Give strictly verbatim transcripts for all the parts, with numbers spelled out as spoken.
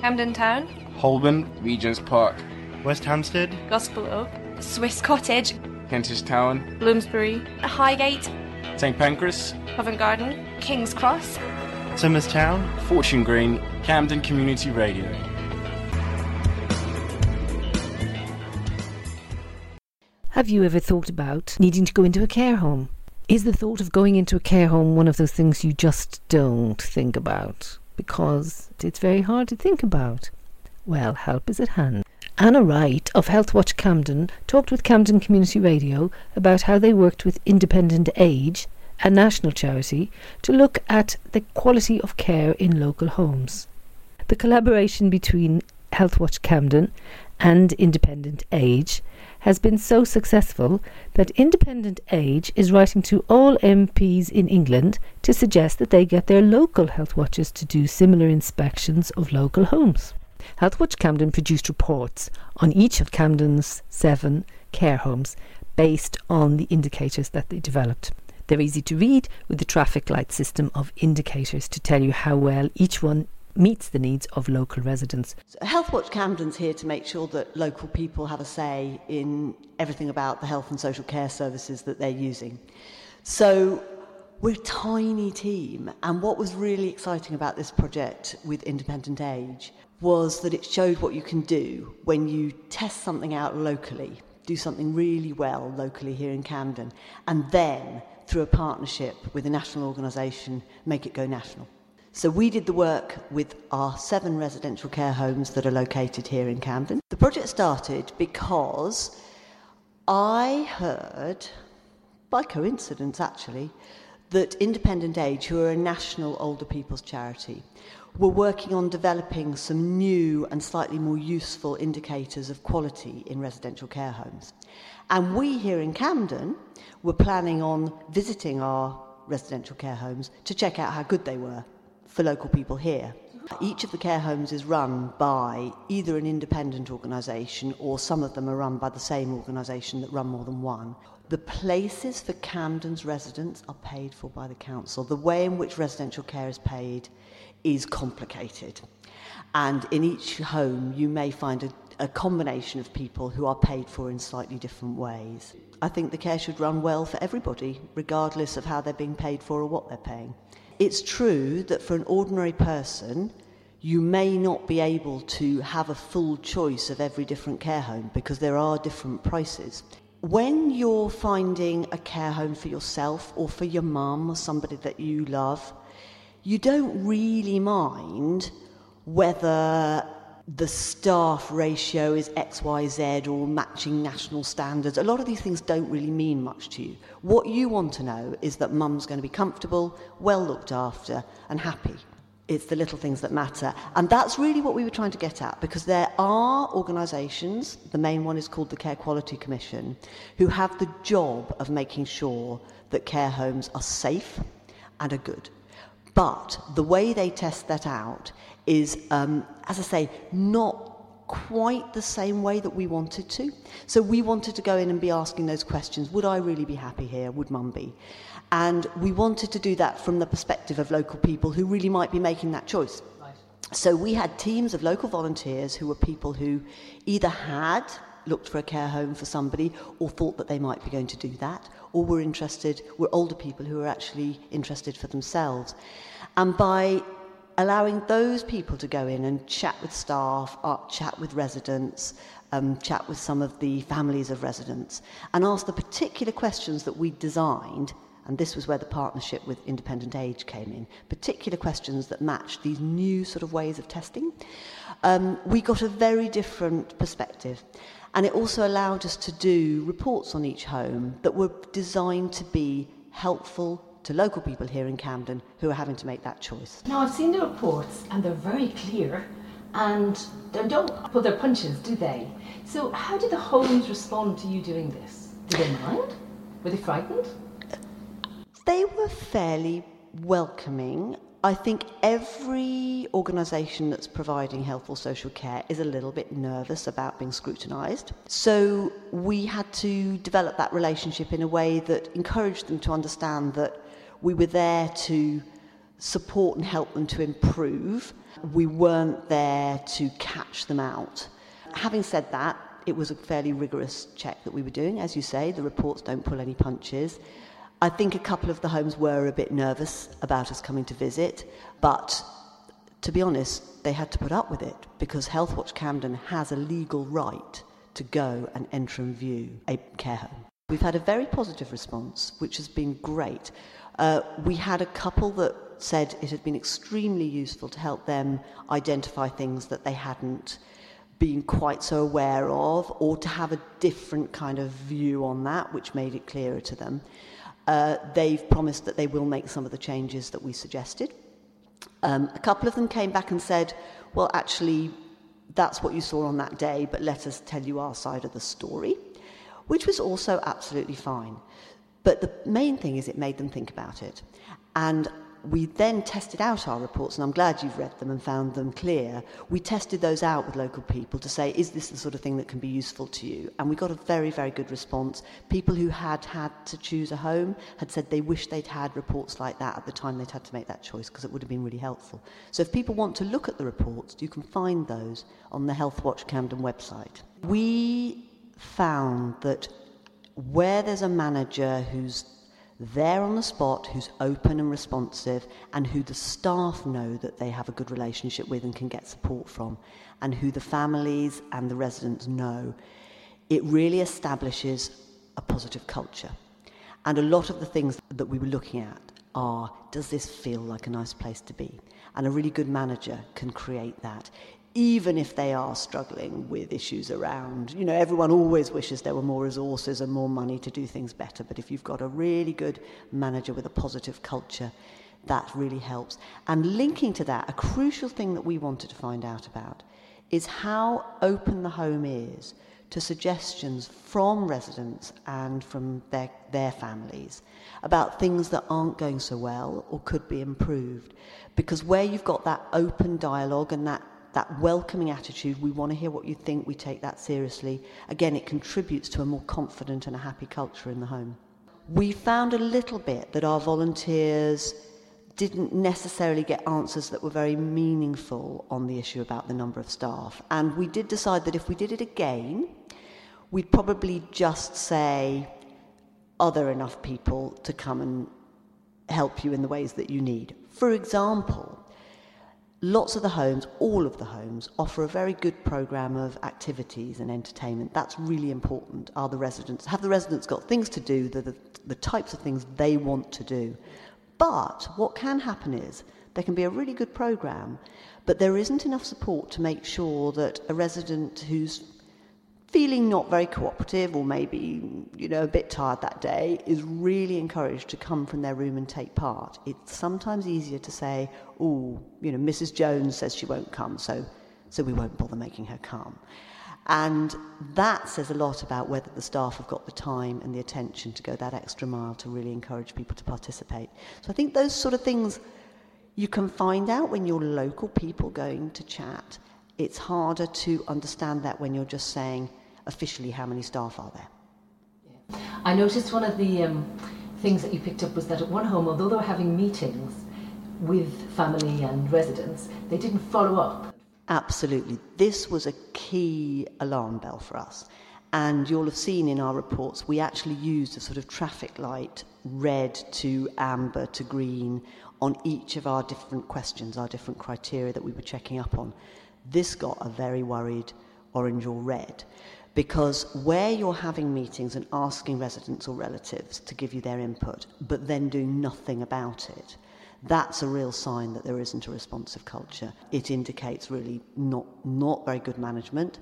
Camden Town, Holborn, Regent's Park, West Hampstead, Gospel Up, Swiss Cottage, Kentish Town, Bloomsbury, Highgate, St Pancras, Covent Garden, King's Cross, Somers Town, Fortune Green, Camden Community Radio. Have you ever thought about needing to go into a care home? Is the thought of going into a care home one of those things you just don't think about? Because it's very hard to think about. Well, help is at hand. Anna Wright of Healthwatch Camden talked with Camden Community Radio about how they worked with Independent Age, a national charity, to look at the quality of care in local homes. The collaboration between Healthwatch Camden and Independent Age has been so successful that Independent Age is writing to all M Ps in England to suggest that they get their local health watchers to do similar inspections of local homes. Healthwatch Camden produced reports on each of Camden's seven care homes based on the indicators that they developed. They're easy to read, with the traffic light system of indicators to tell you how well each one meets the needs of local residents. So Healthwatch Camden's here to make sure that local people have a say in everything about the health and social care services that they're using. So we're a tiny team, and what was really exciting about this project with Independent Age was that it showed what you can do when you test something out locally, do something really well locally here in Camden, and then, through a partnership with a national organisation, make it go national. So we did the work with our seven residential care homes that are located here in Camden. The project started because I heard, by coincidence actually, that Independent Age, who are a national older people's charity, were working on developing some new and slightly more useful indicators of quality in residential care homes. And we here in Camden were planning on visiting our residential care homes to check out how good they were for local people here. Each of the care homes is run by either an independent organisation, or some of them are run by the same organisation that run more than one. The places for Camden's residents are paid for by the council. The way in which residential care is paid is complicated. And in each home you may find a, a combination of people who are paid for in slightly different ways. I think the care should run well for everybody, regardless of how they're being paid for or what they're paying. It's true that for an ordinary person, you may not be able to have a full choice of every different care home because there are different prices. When you're finding a care home for yourself or for your mum or somebody that you love, you don't really mind whether the staff ratio is X Y Z or matching national standards. A lot of these things don't really mean much to you. What you want to know is that mum's going to be comfortable, well looked after and happy. It's the little things that matter. And that's really what we were trying to get at, because there are organisations, the main one is called the Care Quality Commission, who have the job of making sure that care homes are safe and are good. But the way they test that out is, um, as I say, not quite the same way that we wanted to. So we wanted to go in and be asking those questions. Would I really be happy here? Would mum be? And we wanted to do that from the perspective of local people who really might be making that choice. Right. So we had teams of local volunteers who were people who either had looked for a care home for somebody or thought that they might be going to do that, or were interested, were older people who were actually interested for themselves. And by allowing those people to go in and chat with staff, chat with residents, um, chat with some of the families of residents, and ask the particular questions that we designed, and this was where the partnership with Independent Age came in, particular questions that matched these new sort of ways of testing, um, we got a very different perspective. And it also allowed us to do reports on each home that were designed to be helpful to local people here in Camden who are having to make that choice. Now, I've seen the reports and they're very clear, and they don't pull their punches, do they? So how did the homes respond to you doing this? Did they mind? Were they frightened? They were fairly welcoming. I think every organisation that's providing health or social care is a little bit nervous about being scrutinised. So we had to develop that relationship in a way that encouraged them to understand that we were there to support and help them to improve, We weren't there to catch them out. Having said that, it was a fairly rigorous check that we were doing. As you say, the reports don't pull any punches. I think a couple of the homes were a bit nervous about us coming to visit, but to be honest, they had to put up with it because Healthwatch Camden has a legal right to go and enter and view a care home. We've had a very positive response, which has been great. Uh, we had a couple that said it had been extremely useful to help them identify things that they hadn't been quite so aware of, or to have a different kind of view on that, which made it clearer to them. Uh, they've promised that they will make some of the changes that we suggested. Um, a couple of them came back and said, well, actually, that's what you saw on that day, but let us tell you our side of the story, which was also absolutely fine. But the main thing is it made them think about it. And we then tested out our reports, and I'm glad you've read them and found them clear. We tested those out with local people to say, is this the sort of thing that can be useful to you? And we got a very, very good response. People who had had to choose a home had said they wish they'd had reports like that at the time they'd had to make that choice, because it would have been really helpful. So if people want to look at the reports, you can find those on the Healthwatch Camden website. We found that where there's a manager who's there on the spot, who's open and responsive, and who the staff know that they have a good relationship with and can get support from, and who the families and the residents know, it really establishes a positive culture. And a lot of the things that we were looking at are, does this feel like a nice place to be? And a really good manager can create that, even if they are struggling with issues around, you know, everyone always wishes there were more resources and more money to do things better, but if you've got a really good manager with a positive culture, that really helps. And linking to that, a crucial thing that we wanted to find out about is how open the home is to suggestions from residents and from their, their families about things that aren't going so well or could be improved. Because where you've got that open dialogue and that that welcoming attitude, we want to hear what you think, we take that seriously. Again, it contributes to a more confident and a happy culture in the home. We found a little bit that our volunteers didn't necessarily get answers that were very meaningful on the issue about the number of staff. And we did decide that if we did it again, we'd probably just say, are there enough people to come and help you in the ways that you need? For example, lots of the homes, all of the homes, offer a very good programme of activities and entertainment. That's really important. Are the residents, have the residents got things to do, the, the, the types of things they want to do? But what can happen is there can be a really good programme, but there isn't enough support to make sure that a resident who's feeling not very cooperative or maybe, you know, a bit tired that day is really encouraged to come from their room and take part. It's sometimes easier to say, oh, you know, Missus Jones says she won't come, so so we won't bother making her come. And that says a lot about whether the staff have got the time and the attention to go that extra mile to really encourage people to participate. So I think those sort of things you can find out when you're local people going to chat. It's harder to understand that when you're just saying officially how many staff are there. Yeah. I noticed one of the um, things that you picked up was that at one home, although they were having meetings with family and residents, they didn't follow up. Absolutely. This was a key alarm bell for us. And you'll have seen in our reports, we actually used a sort of traffic light, red to amber to green, on each of our different questions, our different criteria that we were checking up on. This got a very worried orange or red, because where you're having meetings and asking residents or relatives to give you their input, but then doing nothing about it, that's a real sign that there isn't a responsive culture. It indicates really not, not very good management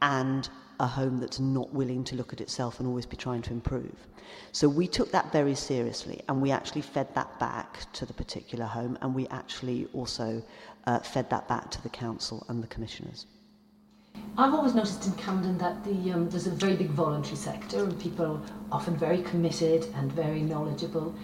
and a home that's not willing to look at itself and always be trying to improve. So we took that very seriously, and we actually fed that back to the particular home, and we actually also uh, fed that back to the council and the commissioners. I've always noticed in Camden that the, um, there's a very big voluntary sector and people are often very committed and very knowledgeable.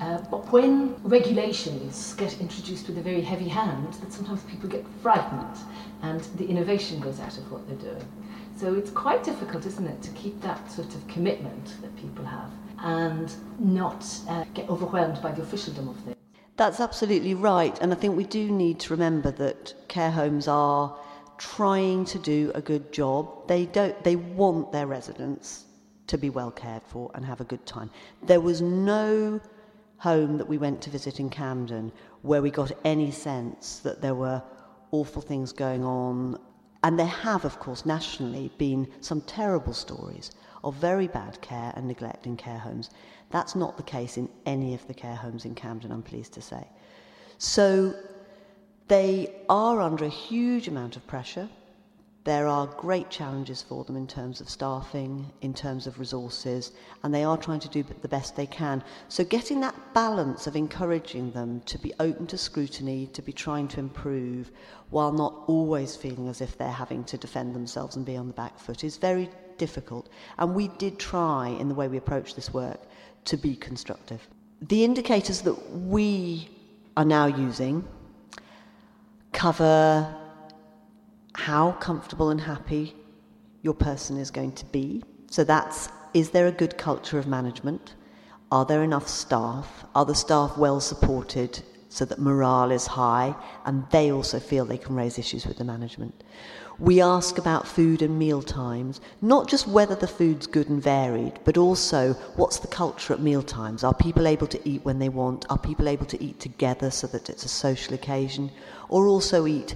Uh, but when regulations get introduced with a very heavy hand, that sometimes people get frightened and the innovation goes out of what they're doing. So it's quite difficult, isn't it, to keep that sort of commitment that people have and not uh, get overwhelmed by the officialdom of things. That's absolutely right. And I think we do need to remember that care homes are trying to do a good job. They don't, they want their residents to be well cared for and have a good time. There was no home that we went to visit in Camden where we got any sense that there were awful things going on. And there have, of course, nationally been some terrible stories of very bad care and neglect in care homes. That's not the case in any of the care homes in Camden, I'm pleased to say. So they are under a huge amount of pressure. There are great challenges for them in terms of staffing, in terms of resources, and they are trying to do the best they can. So getting that balance of encouraging them to be open to scrutiny, to be trying to improve, while not always feeling as if they're having to defend themselves and be on the back foot is very difficult. And we did try, in the way we approach this work, to be constructive. The indicators that we are now using cover how comfortable and happy your person is going to be. So that's, is there a good culture of management? Are there enough staff? Are the staff well supported so that morale is high and they also feel they can raise issues with the management? We ask about food and meal times, not just whether the food's good and varied, but also what's the culture at meal times? Are people able to eat when they want? Are people able to eat together so that it's a social occasion? Or also eat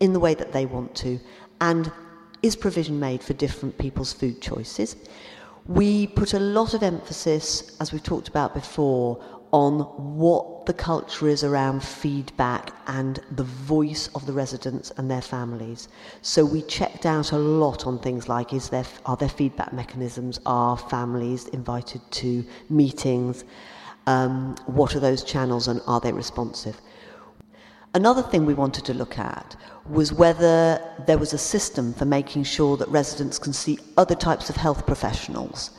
in the way that they want to, and is provision made for different people's food choices? We put a lot of emphasis, as we've talked about before, on what the culture is around feedback and the voice of the residents and their families. So we checked out a lot on things like, is there, are there feedback mechanisms? Are families invited to meetings? Um, what are those channels and are they responsive? Another thing we wanted to look at was whether there was a system for making sure that residents can see other types of health professionals.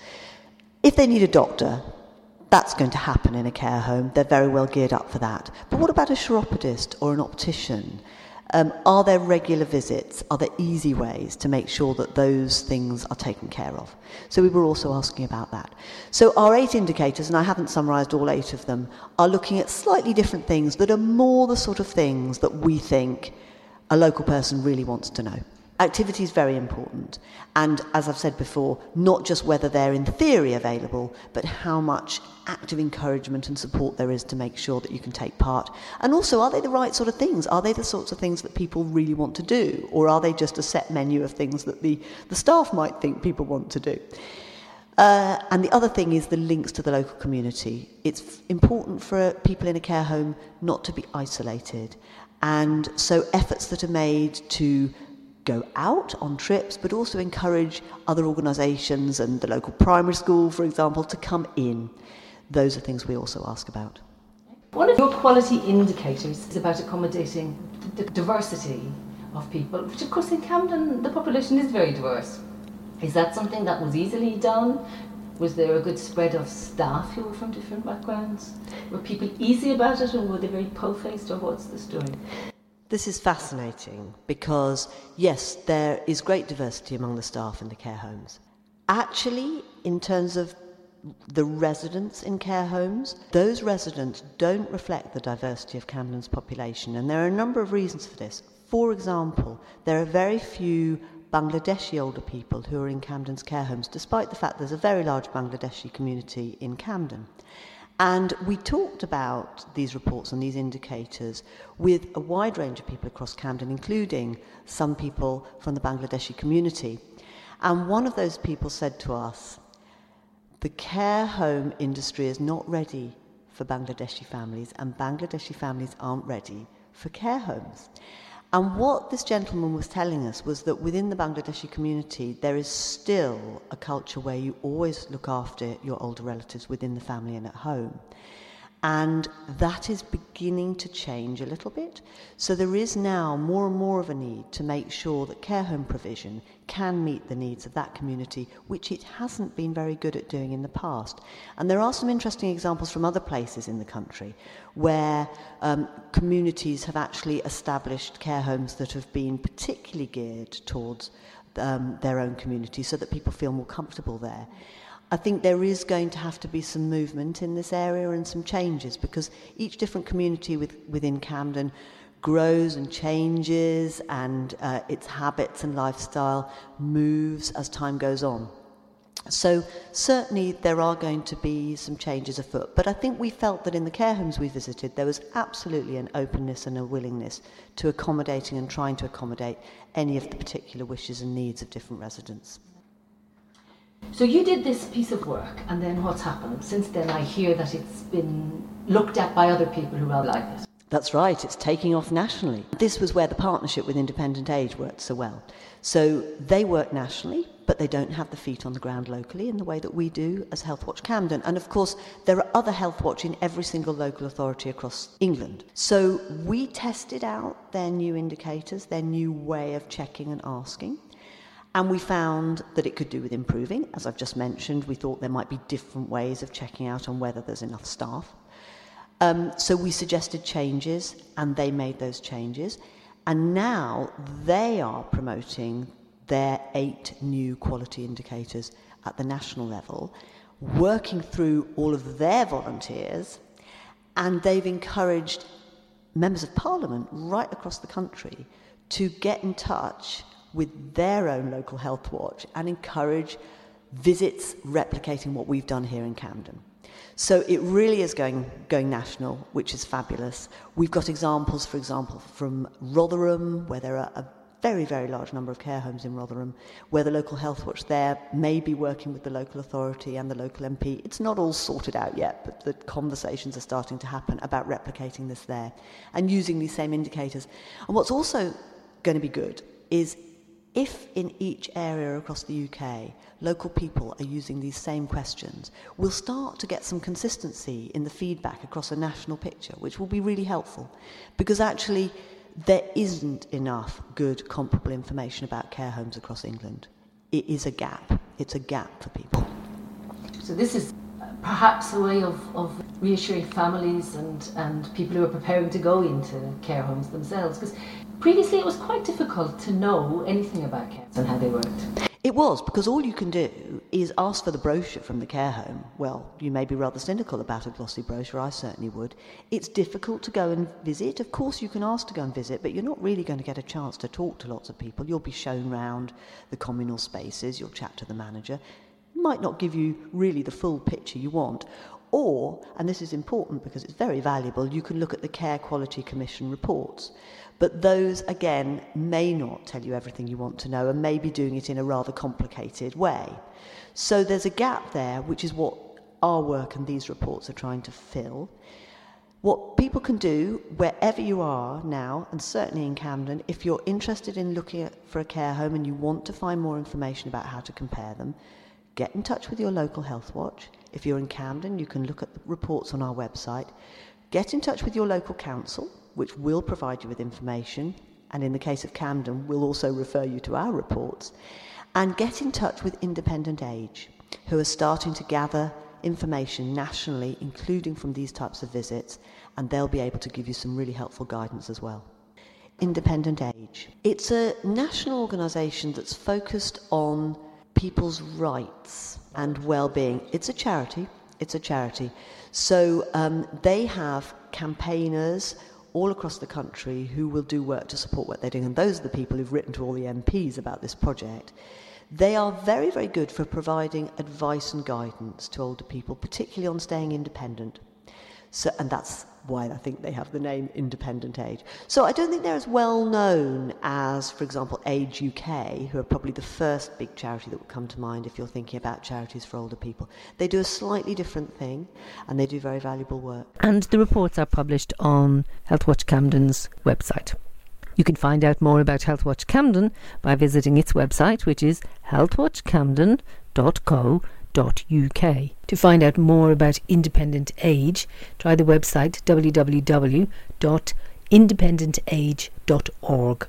If they need a doctor, that's going to happen in a care home. They're very well geared up for that. But what about a chiropodist or an optician? Um, are there regular visits? Are there easy ways to make sure that those things are taken care of? So we were also asking about that. So our eight indicators, and I haven't summarised all eight of them, are looking at slightly different things that are more the sort of things that we think a local person really wants to know. Activity is very important. And as I've said before, not just whether they're in theory available, but how much active encouragement and support there is to make sure that you can take part. And also, are they the right sort of things? Are they the sorts of things that people really want to do? Or are they just a set menu of things that the, the staff might think people want to do? Uh, and the other thing is the links to the local community. It's important for people in a care home not to be isolated. And so efforts that are made to go out on trips, but also encourage other organisations and the local primary school, for example, to come in. Those are things we also ask about. One of your quality indicators is about accommodating the diversity of people, which of course in Camden the population is very diverse. Is that something that was easily done? Was there a good spread of staff who were from different backgrounds? Were people easy about it, or were they very po-faced, or what's the story? This is fascinating because, yes, there is great diversity among the staff in the care homes. Actually, in terms of the residents in care homes, those residents don't reflect the diversity of Camden's population, and there are a number of reasons for this. For example, there are very few Bangladeshi older people who are in Camden's care homes, despite the fact there's a very large Bangladeshi community in Camden. And we talked about these reports and these indicators with a wide range of people across Camden, including some people from the Bangladeshi community. And one of those people said to us, the care home industry is not ready for Bangladeshi families, and Bangladeshi families aren't ready for care homes. And what this gentleman was telling us was that within the Bangladeshi community, there is still a culture where you always look after your older relatives within the family and at home. And that is beginning to change a little bit. So there is now more and more of a need to make sure that care home provision can meet the needs of that community, which it hasn't been very good at doing in the past. And there are some interesting examples from other places in the country where um, communities have actually established care homes that have been particularly geared towards um, their own community so that people feel more comfortable there. I think there is going to have to be some movement in this area and some changes, because each different community with, within Camden grows and changes, and uh, its habits and lifestyle moves as time goes on. So certainly there are going to be some changes afoot, but I think we felt that in the care homes we visited there was absolutely an openness and a willingness to accommodating and trying to accommodate any of the particular wishes and needs of different residents. So you did this piece of work, and then what's happened? Since then I hear that it's been looked at by other people who are like it. That's right, it's taking off nationally. This was where the partnership with Independent Age worked so well. So they work nationally, but they don't have the feet on the ground locally in the way that we do as Healthwatch Camden. And of course, there are other Healthwatch in every single local authority across England. So we tested out their new indicators, their new way of checking and asking. And we found that it could do with improving. As I've just mentioned, we thought there might be different ways of checking out on whether there's enough staff. Um, so we suggested changes, and they made those changes. And now they are promoting their eight new quality indicators at the national level, working through all of their volunteers, and they've encouraged members of parliament right across the country to get in touch with their own local Healthwatch and encourage visits replicating what we've done here in Camden. So it really is going going national, which is fabulous. We've got examples, for example, from Rotherham, where there are a very, very large number of care homes in Rotherham, where the local Healthwatch there may be working with the local authority and the local M P. It's not all sorted out yet, but the conversations are starting to happen about replicating this there and using these same indicators. And what's also going to be good is if in each area across the U K, local people are using these same questions, we'll start to get some consistency in the feedback across a national picture, which will be really helpful, because actually there isn't enough good comparable information about care homes across England. It is a gap. It's a gap for people. So this is perhaps a way of, of reassuring families and, and people who are preparing to go into care homes themselves, because previously, it was quite difficult to know anything about care and how they worked. It was, because all you can do is ask for the brochure from the care home. Well, you may be rather cynical about a glossy brochure, I certainly would. It's difficult to go and visit. Of course, you can ask to go and visit, but you're not really going to get a chance to talk to lots of people. You'll be shown round the communal spaces, you'll chat to the manager. It might not give you really the full picture you want. Or, and this is important because it's very valuable, you can look at the Care Quality Commission reports. But those, again, may not tell you everything you want to know and may be doing it in a rather complicated way. So there's a gap there, which is what our work and these reports are trying to fill. What people can do, wherever you are now, and certainly in Camden, if you're interested in looking at, for a care home and you want to find more information about how to compare them, get in touch with your local Healthwatch. If you're in Camden, you can look at the reports on our website. Get in touch with your local council, which will provide you with information, and in the case of Camden, will also refer you to our reports, and get in touch with Independent Age, who are starting to gather information nationally, including from these types of visits, and they'll be able to give you some really helpful guidance as well. Independent Age. It's a national organisation that's focused on people's rights and well-being. It's a charity. It's a charity. So um, they have campaigners all across the country who will do work to support what they're doing. And those are the people who've written to all the M Ps about this project. They are very, very good for providing advice and guidance to older people, particularly on staying independent. So, and that's why I think they have the name Independent Age. So I don't think they're as well known as, for example, Age U K, who are probably the first big charity that would come to mind if you're thinking about charities for older people. They do a slightly different thing, and they do very valuable work. And the reports are published on Healthwatch Camden's website. You can find out more about Healthwatch Camden by visiting its website, which is healthwatch camden dot co dot uk. To find out more about Independent Age, try the website w w w dot independent age dot org.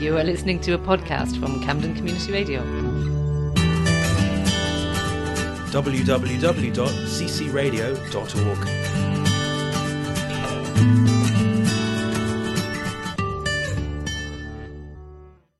You are listening to a podcast from Camden Community Radio. w w w dot c c radio dot org.